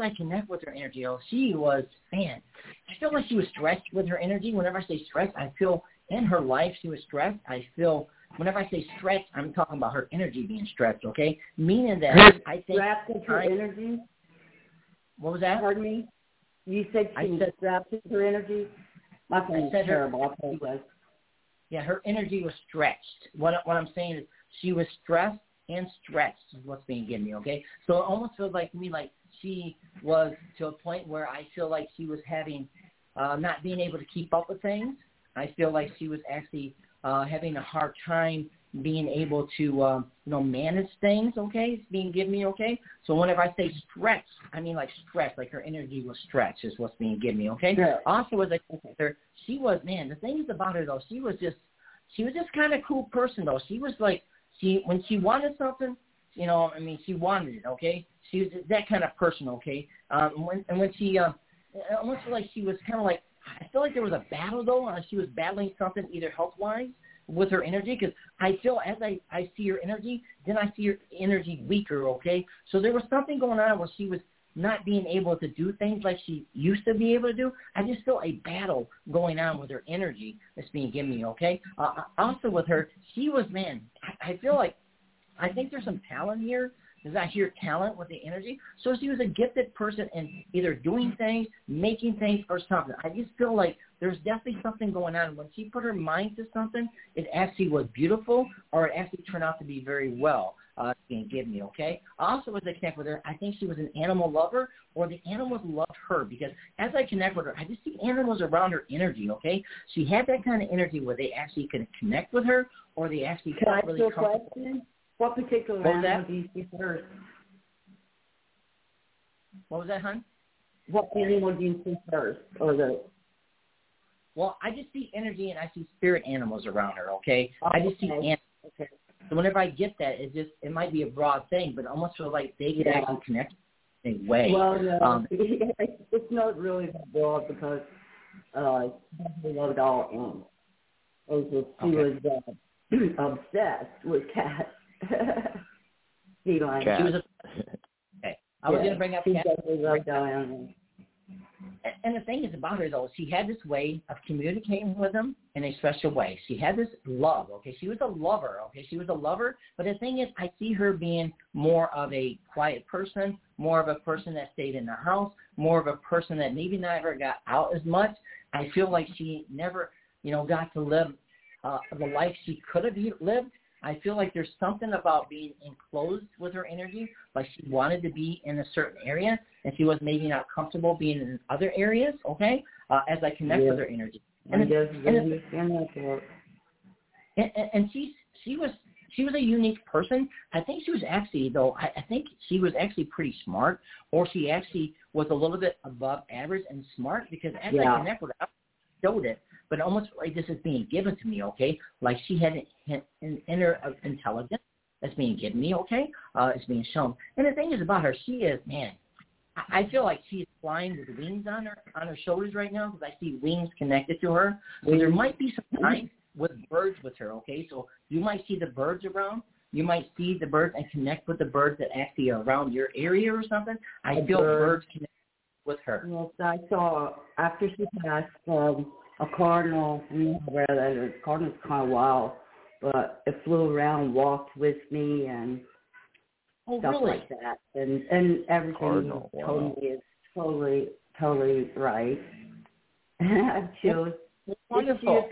I connect with her energy, she was, man, I feel like she was stressed with her energy. Whenever I say stressed, I feel in her life she was stressed. I feel, whenever I say stressed, I'm talking about her energy being stressed, okay? Meaning that I think... Strapped with her energy? What was that? Pardon me? You said she was strapped with her energy? My friend is terrible. Yeah, her energy was stretched. What I'm saying is she was stressed and stretched is what's being given me, okay? So it almost feels like to me like she was to a point where I feel like she was having not being able to keep up with things. I feel like she was actually having a hard time being able to, manage things, okay? It's being given me, okay? So whenever I say stretch, I mean like stretch, like her energy was stretched is what's being given me, okay? Sure. Also, as I said her, she was, man, the thing is about her, though, she was just kind of cool person, though. She was like, when she wanted something, you know, I mean, she wanted it, okay? She was that kind of person, okay? When she, almost like she was kind of like, I feel like there was a battle, though. She was battling something either health-wise with her energy, because I feel as I see her energy, then I see her energy weaker, okay? So there was something going on where she was not being able to do things like she used to be able to do. I just feel a battle going on with her energy that's being given me, okay? Also with her, she was, man, I feel like, I think there's some talent here, because I hear talent with the energy. So she was a gifted person in either doing things, making things, or something. I just feel like there's definitely something going on. When she put her mind to something, it actually was beautiful, or it actually turned out to be very well. Can't give me, okay? I also was a connect with her. I think she was an animal lover, or the animals loved her, because as I connect with her, I just see animals around her energy, okay? She had that kind of energy where they actually could connect with her, or they actually felt really comfortable. What particular animal do you see first? What was that, hon? What animal do you see first? Well, I just see energy, and I see spirit animals around her, okay? I just see animals. Okay. So whenever I get that, it might be a broad thing, but almost feel like they could actually connect in a way. Well, no, it's not really broad, because she loved all animals. She was obsessed with cats. She was okay. I was going to bring up cats. And the thing is about her, though, she had this way of communicating with them in a special way. She had this love, okay? She was a lover, okay? She was a lover. But the thing is, I see her being more of a quiet person, more of a person that stayed in the house, more of a person that maybe never got out as much. I feel like she never, got to live the life she could have lived. I feel like there's something about being enclosed with her energy, like she wanted to be in a certain area, and she was maybe not comfortable being in other areas, okay, as I connect with her energy. And she was a unique person. I think she was actually, though, I think she was actually pretty smart, or she actually was a little bit above average and smart, because as I connect with her, I showed it. But almost like this is being given to me, okay? Like she had an inner intelligence that's being given me, okay? It's being shown. And the thing is about her, she is, man, I feel like she's flying with wings on her shoulders right now, because I see wings connected to her. So there might be some time with birds with her, okay? So you might see the birds around. You might see the birds and connect with the birds that actually are around your area or something. I feel birds connected with her. Yes, I saw after she passed, a cardinal, cardinal's kind of wild, but it flew around, walked with me, and stuff like that. And everything cardinal, is totally right. It's wonderful.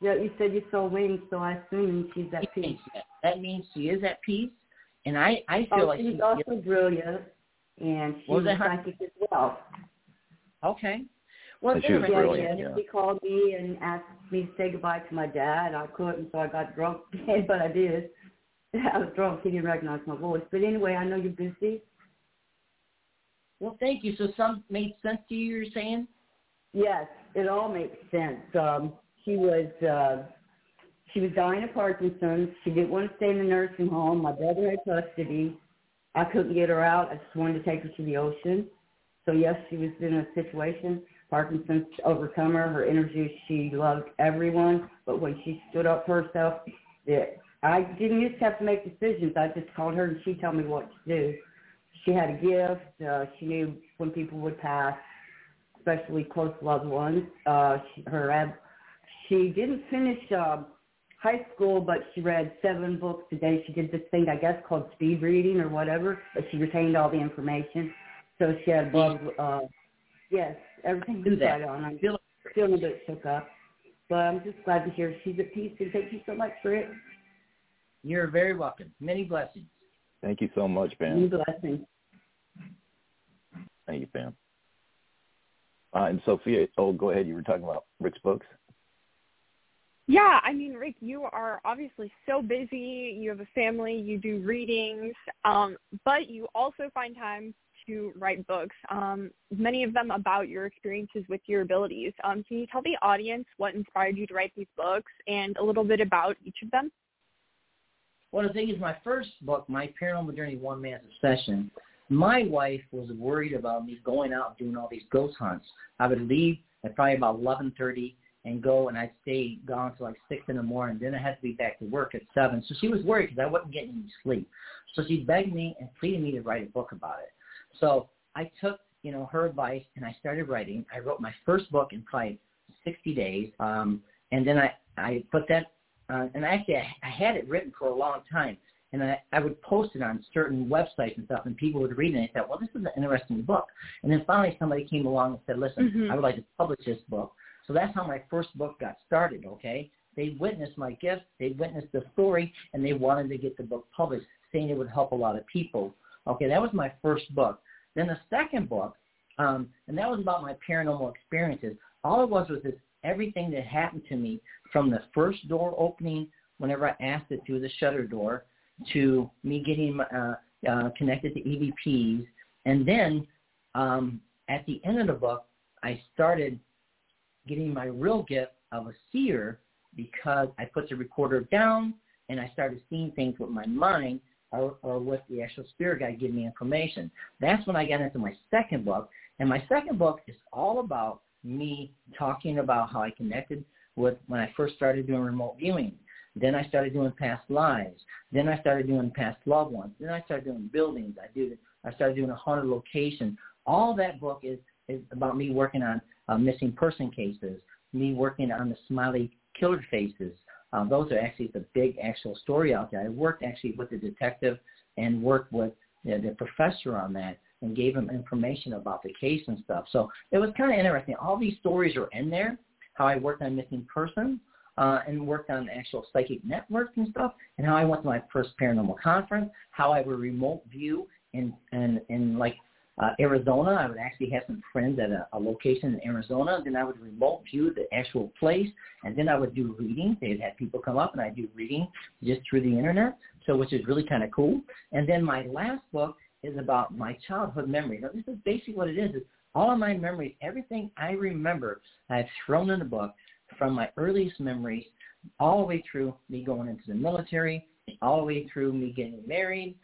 Yeah, you said you saw wings, so I assume she's at peace. That means she is at peace, and I feel like she's also brilliant, and she's psychic as well. Okay. Well, she was brilliant. She called me and asked me to say goodbye to my dad. I couldn't, so I got drunk. But I did. I was drunk. He didn't recognize my voice. But anyway, I know you're busy. Well, thank you. So some made sense to you, you're saying? Yes, it all makes sense. She was dying of Parkinson's. She didn't want to stay in the nursing home. My brother had custody. I couldn't get her out. I just wanted to take her to the ocean. So, yes, she was in a situation. Parkinson's overcome her. Her energy, she loved everyone. But when she stood up for herself, I didn't used to have to make decisions. I just called her, and she told me what to do. She had a gift. She knew when people would pass, especially close loved ones. She didn't finish high school, but she read 7 books a day. She did this thing, I guess, called speed reading or whatever, but she retained all the information. So she had yes, everything was right on. I'm feeling a bit shook up. But I'm just glad to hear she's at peace, and thank you so much for it. You're very welcome. Many blessings. Thank you so much, Pam. Many blessings. Thank you, Pam. And Sophia, go ahead. You were talking about Rick's books. Yeah, I mean, Rick, you are obviously so busy. You have a family. You do readings. But you also find time to write books, many of them about your experiences with your abilities. Can you tell the audience what inspired you to write these books and a little bit about each of them? Well, the thing is, my first book, My Paranormal Journey: 'One Man's Obsession', my wife was worried about me going out and doing all these ghost hunts. I would leave at probably about 11:30 and go, and I stayed gone till like 6 in the morning. Then I had to be back to work at 7. So she was worried because I wasn't getting any sleep. So she begged me and pleaded me to write a book about it. So I took, you know, her advice, and I started writing. I wrote my first book in probably 60 days, and then I put that, and actually I had it written for a long time, and I would post it on certain websites and stuff, and people would read it, and I thought, well, this is an interesting book. And then finally somebody came along and said, listen, I would like to publish this book. So that's how my first book got started, okay? They witnessed my gift, they witnessed the story, and they wanted to get the book published, saying it would help a lot of people. Okay, that was my first book. Then the second book, and that was about my paranormal experiences. All it was this, everything that happened to me from the first door opening whenever I asked it through the shutter door to me getting connected to EVPs. And then at the end of the book, I started getting my real gift of a seer because I put the recorder down and I started seeing things with my mind or with the actual spirit guide giving me information. That's when I got into my second book. And my second book is all about me talking about how I connected with when I first started doing remote viewing. Then I started doing past lives. Then I started doing past loved ones. Then I started doing buildings. I started doing a haunted location. All that book is about me working on missing person cases, me working on the smiley killer faces. Those are actually the big actual story out there. I worked actually with the detective and worked with the professor on that and gave him information about the case and stuff. So it was kind of interesting. All these stories are in there, how I worked on missing person and worked on actual psychic networks and stuff, and how I went to my first paranormal conference, how I would remote view in like Arizona. I would actually have some friends at a location in Arizona, and then I would remote view the actual place, and then I would do readings. They'd have people come up, and I'd do reading just through the internet, so which is really kind of cool. And then my last book is about my childhood memory. Now, this is basically what it is all of my memories, everything I remember, I've thrown in the book from my earliest memories all the way through me going into the military, all the way through me getting married,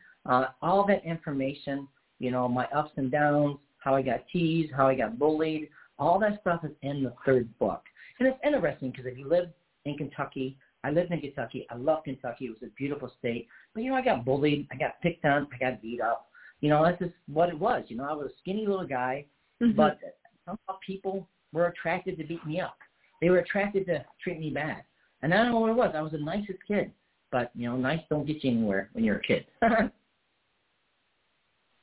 all that information, you know, my ups and downs, how I got teased, how I got bullied, all that stuff is in the third book. And it's interesting because if you live in Kentucky, I lived in Kentucky. I love Kentucky. It was a beautiful state. But, you know, I got bullied. I got picked on. I got beat up. You know, that's just what it was. You know, I was a skinny little guy, but somehow people were attracted to beat me up. They were attracted to treat me bad. And I don't know what it was. I was the nicest kid. But, you know, nice don't get you anywhere when you're a kid.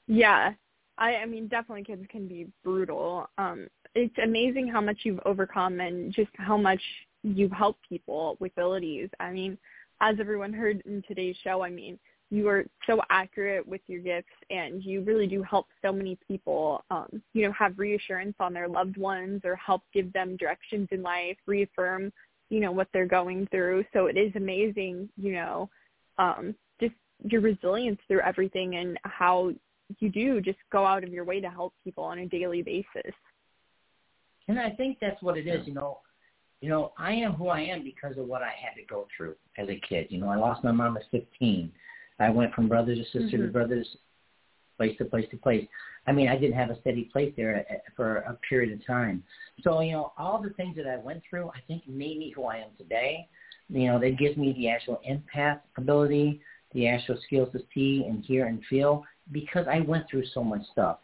Yeah. I mean, definitely kids can be brutal. It's amazing how much you've overcome and just how much you've helped people with abilities. I mean, as everyone heard in today's show, I mean, you are so accurate with your gifts, and you really do help so many people, you know, have reassurance on their loved ones or help give them directions in life, reaffirm, you know, what they're going through. So it is amazing, you know, just your resilience through everything and how you do just go out of your way to help people on a daily basis. And I think that's what it is, you know. You know, I am who I am because of what I had to go through as a kid. You know, I lost my mom at 15. I went from brother to sister to brother to place to place to place. I mean, I didn't have a steady place there for a period of time. So, you know, all the things that I went through, I think made me who I am today. You know, that gives me the actual empath ability, the actual skills to see and hear and feel because I went through so much stuff.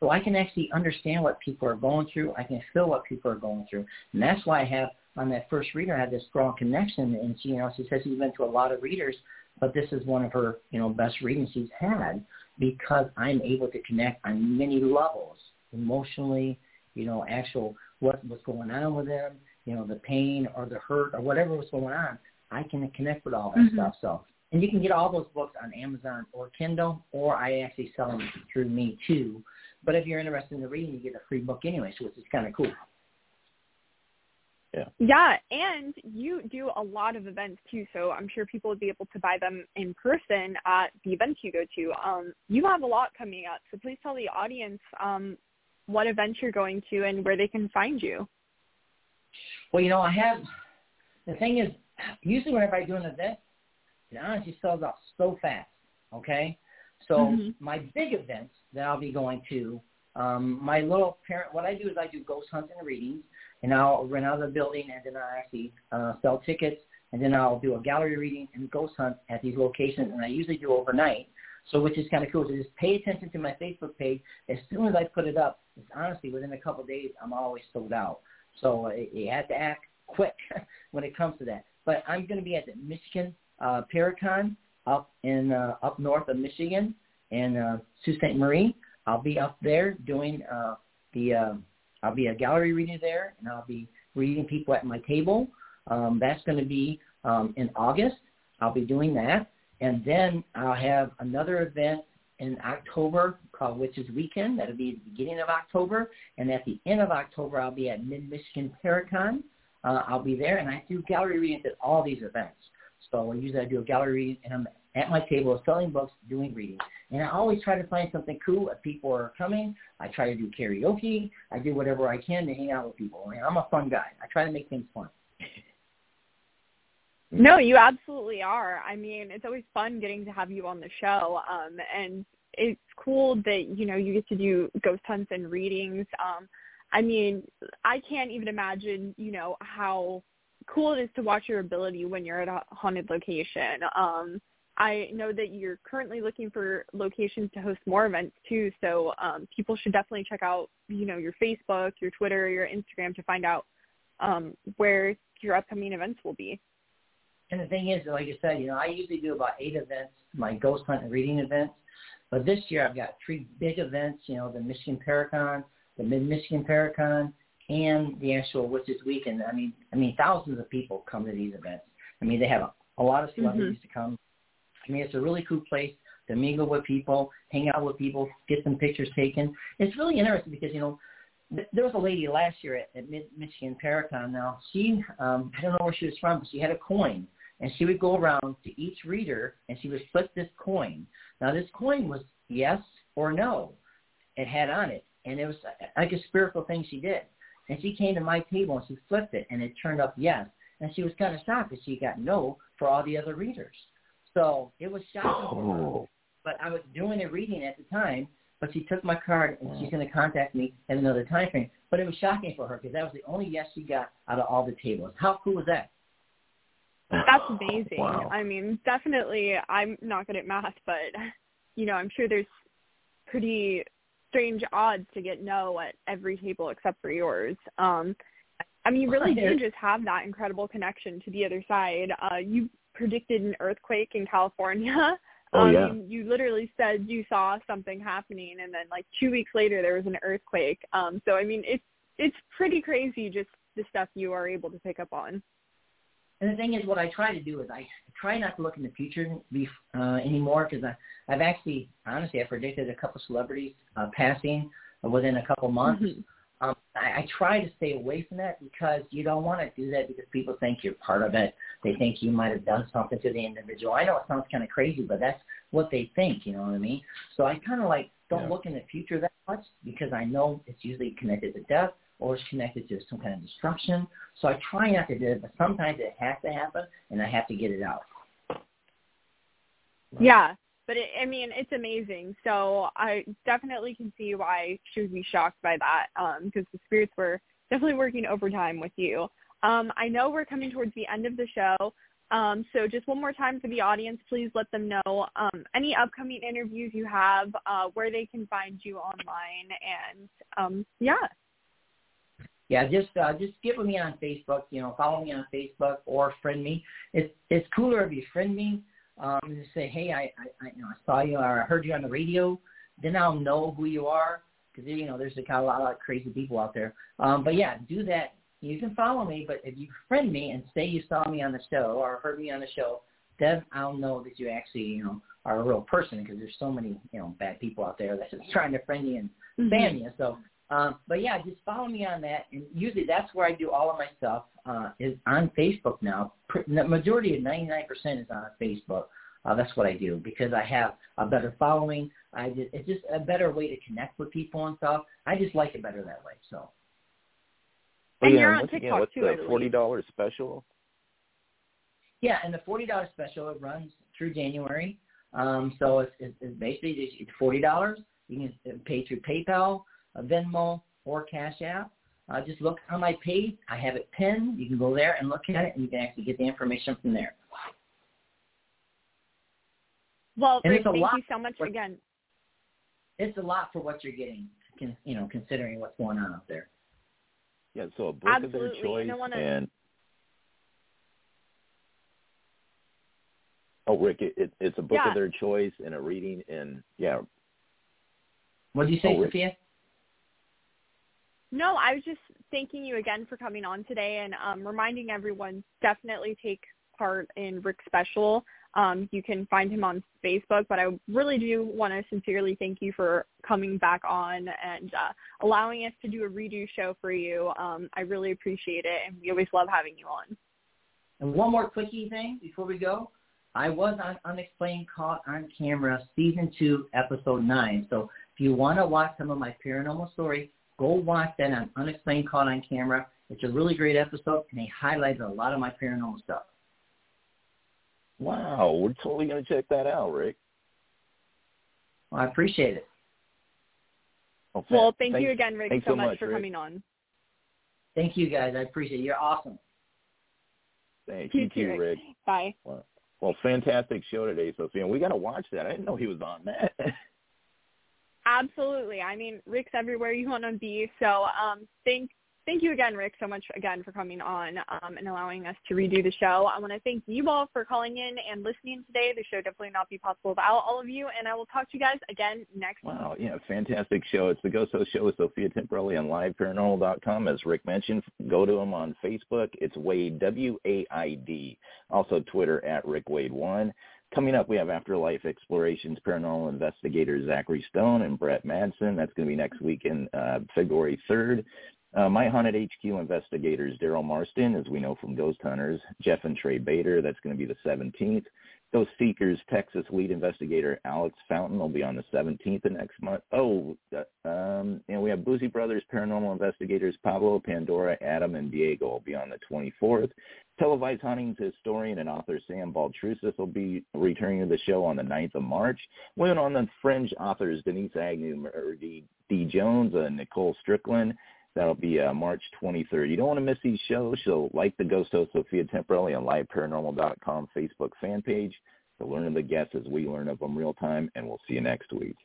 So I can actually understand what people are going through. I can feel what people are going through. And that's why I have, on that first reader, I had this strong connection. And, she, you know, she says she's been to a lot of readers, but this is one of her, you know, best readings she's had because I'm able to connect on many levels, emotionally, you know, actual what was going on with them, you know, the pain or the hurt or whatever was going on. I can connect with all that stuff. So, and you can get all those books on Amazon or Kindle, or I actually sell them through me too. But if you're interested in the reading, you get a free book anyway, so which is kind of cool. Yeah. Yeah, and you do a lot of events too, so I'm sure people would be able to buy them in person at the events you go to. You have a lot coming up, so please tell the audience what events you're going to and where they can find you. Well, you know, I have – the thing is, usually whenever I do an event, it honestly sells out so fast, okay? So my big events that I'll be going to My little parent, what I do is I do ghost hunts and readings, and I'll rent out of the building, and then I actually sell tickets, and then I'll do a gallery reading and ghost hunt at these locations, and I usually do overnight. So which is kind of cool. So just pay attention to my Facebook page. As soon as I put it up, it's honestly within a couple of days, I'm always sold out. So you have to act quick when it comes to that. But I'm going to be at the Michigan Paracon up north of Michigan in Sault Ste. Marie. I'll be up there doing I'll be a gallery reader there, and I'll be reading people at my table. That's going to be in August. I'll be doing that. And then I'll have another event in October called Witches Weekend. That'll be the beginning of October. And at the end of October, I'll be at Mid-Michigan Paracon. I'll be there, and I do gallery readings at all these events. So usually I do a gallery reading, and I'm at my table selling books, doing readings. And I always try to find something cool if people are coming. I try to do karaoke. I do whatever I can to hang out with people. And I'm a fun guy. I try to make things fun. No, you absolutely are. I mean, it's always fun getting to have you on the show, and it's cool that, you know, you get to do ghost hunts and readings. I mean, I can't even imagine, you know, how cool it is to watch your ability when you're at a haunted location. I know that you're currently looking for locations to host more events, too, so people should definitely check out, you know, your Facebook, your Twitter, your Instagram to find out where your upcoming events will be. And the thing is, like I said, you know, I usually do about 8 events, my ghost hunt and reading events. But this year I've got 3 big events, you know, the Michigan Paracon, the Mid-Michigan Paracon, and the actual Witches Weekend. I mean, thousands of people come to these events. I mean, they have a lot of celebrities to come. I mean, it's a really cool place to mingle with people, hang out with people, get some pictures taken. It's really interesting because, you know, there was a lady last year at Mid-Michigan Paracon. Now, she, I don't know where she was from, but she had a coin. And she would go around to each reader, and she would flip this coin. Now, this coin was yes or no. It had on it. And it was like a spiritual thing she did. And she came to my table, and she flipped it, and it turned up yes. And she was kind of shocked because she got no for all the other readers. So it was shocking. Oh. But I was doing a reading at the time, but she took my card, and she's going to contact me at another time frame. But it was shocking for her because that was the only yes she got out of all the tables. How cool was that? That's amazing. Wow. I mean, definitely, I'm not good at math, but, you know, I'm sure there's pretty strange odds to get no at every table except for yours. I mean, you really do just have that incredible connection to the other side. You predicted an earthquake in California. Oh, yeah. You literally said you saw something happening, and then, like, 2 weeks later, there was an earthquake. So, I mean, it's pretty crazy just the stuff you are able to pick up on. And the thing is, what I try to do is I try not to look in the future anymore because I've actually, honestly, I predicted a couple celebrities passing within a couple months. Mm-hmm. I try to stay away from that because you don't want to do that because people think you're part of it. They think you might have done something to the individual. I know it sounds kind of crazy, but that's what they think, you know what I mean? So I kind of like don't look in the future that much because I know it's usually connected to death, or it's connected to some kind of destruction. So I try not to do it, but sometimes it has to happen, and I have to get it out. Yeah, but, it's amazing. So I definitely can see why she would be shocked by that, because the spirits were definitely working overtime with you. I know we're coming towards the end of the show, so just one more time for the audience, please let them know any upcoming interviews you have, where they can find you online, and, Yeah, just get with me on Facebook, you know, follow me on Facebook or friend me. It's cooler if you friend me and just say, hey, I saw you or I heard you on the radio. Then I'll know who you are because, you know, there's a lot of crazy people out there. But, yeah, do that. You can follow me, but if you friend me and say you saw me on the show or heard me on the show, then I'll know that you actually, you know, are a real person because there's so many, you know, bad people out there that's just trying to friend you and ban you. So. But, yeah, just follow me on that. And usually that's where I do all of my stuff is on Facebook now. The majority of 99% is on Facebook. That's what I do because I have a better following. It's just a better way to connect with people and stuff. I just like it better that way. So. And you're on TikTok, what's too, the $40 special? Yeah, and the $40 special, it runs through January. So it's basically $40. You can pay through PayPal. Venmo, or Cash App. Just look on my page. I have it pinned. You can go there and look at it, and you can actually get the information from there. Well, Rick, thank you so much again. It's a lot for what you're getting, considering what's going on out there. Yeah, so a book of their choice and... Oh, Rick, it's a book of their choice and a reading and, What did you say, Sophia? Rick. No, I was just thanking you again for coming on today and reminding everyone, definitely take part in Rick's special. You can find him on Facebook, but I really do want to sincerely thank you for coming back on and allowing us to do a redo show for you. I really appreciate it, and we always love having you on. And one more quickie thing before we go. I was on Unexplained Caught on Camera Season 2, Episode 9. So if you want to watch some of my paranormal stories, go watch that on Unexplained Caught on Camera. It's a really great episode, and they highlighted a lot of my paranormal stuff. Wow, we're totally going to check that out, Rick. Well, I appreciate it. Okay. Well, thank you again, Rick, so much for coming on. Thank you, guys. I appreciate it. You're awesome. Thank you, too, Rick. Bye. Well, fantastic show today, Sophia. And we got to watch that. I didn't know he was on that. Absolutely. I mean, Rick's everywhere you want to be. So thank you again, Rick, so much again for coming on and allowing us to redo the show. I want to thank you all for calling in and listening today. The show definitely not be possible without all of you, and I will talk to you guys again next week. Wow, yeah, fantastic show. It's the Ghost Host Show with Sophia Temperilli on LiveParanormal.com. As Rick mentioned, go to him on Facebook. It's Waid, W-A-I-D. Also Twitter at RickWaid1. Coming up, we have Afterlife Explorations Paranormal Investigators Zachary Stone and Brett Madsen. That's going to be next week in February 3rd. My Haunted HQ investigators, Daryl Marston, as we know from Ghost Hunters, Jeff and Trey Bader, that's going to be the 17th. Ghost Seekers Texas lead investigator Alex Fountain will be on the 17th of next month. And we have Boozy Brothers Paranormal Investigators Pablo, Pandora, Adam, and Diego will be on the 24th. Televised Hunting's historian and author Sam Baltrusis will be returning to the show on the 9th of March. Women on the Fringe authors Denise Agnew, D. Jones, Nicole Strickland. That'll be March 23rd. You don't want to miss these shows, so like the Ghost Host Sophia Temperilli on LiveParanormal.com Facebook fan page to learn of the guests as we learn of them real time, and we'll see you next week.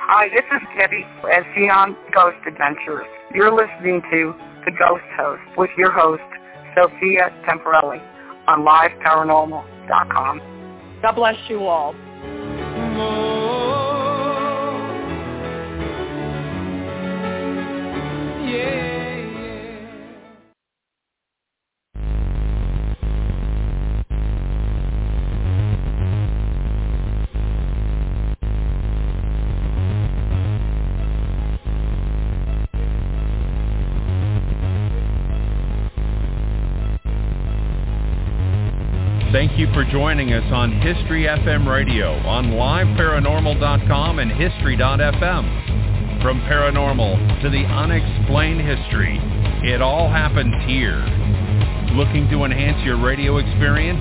Hi, this is Debbie as Beyond Ghost Adventures. You're listening to The Ghost Host with your host, Sophia Temperilli, on LiveParanormal.com. God bless you all. Thank you for joining us on History FM Radio on LiveParanormal.com and History.fm. From paranormal to the unexplained history, it all happens here. Looking to enhance your radio experience?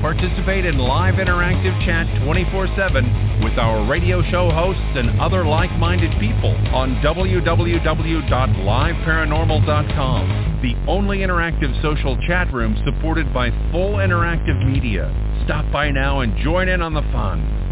Participate in live interactive chat 24/7 with our radio show hosts and other like-minded people on www.liveparanormal.com. The only interactive social chat room supported by full interactive media. Stop by now and join in on the fun.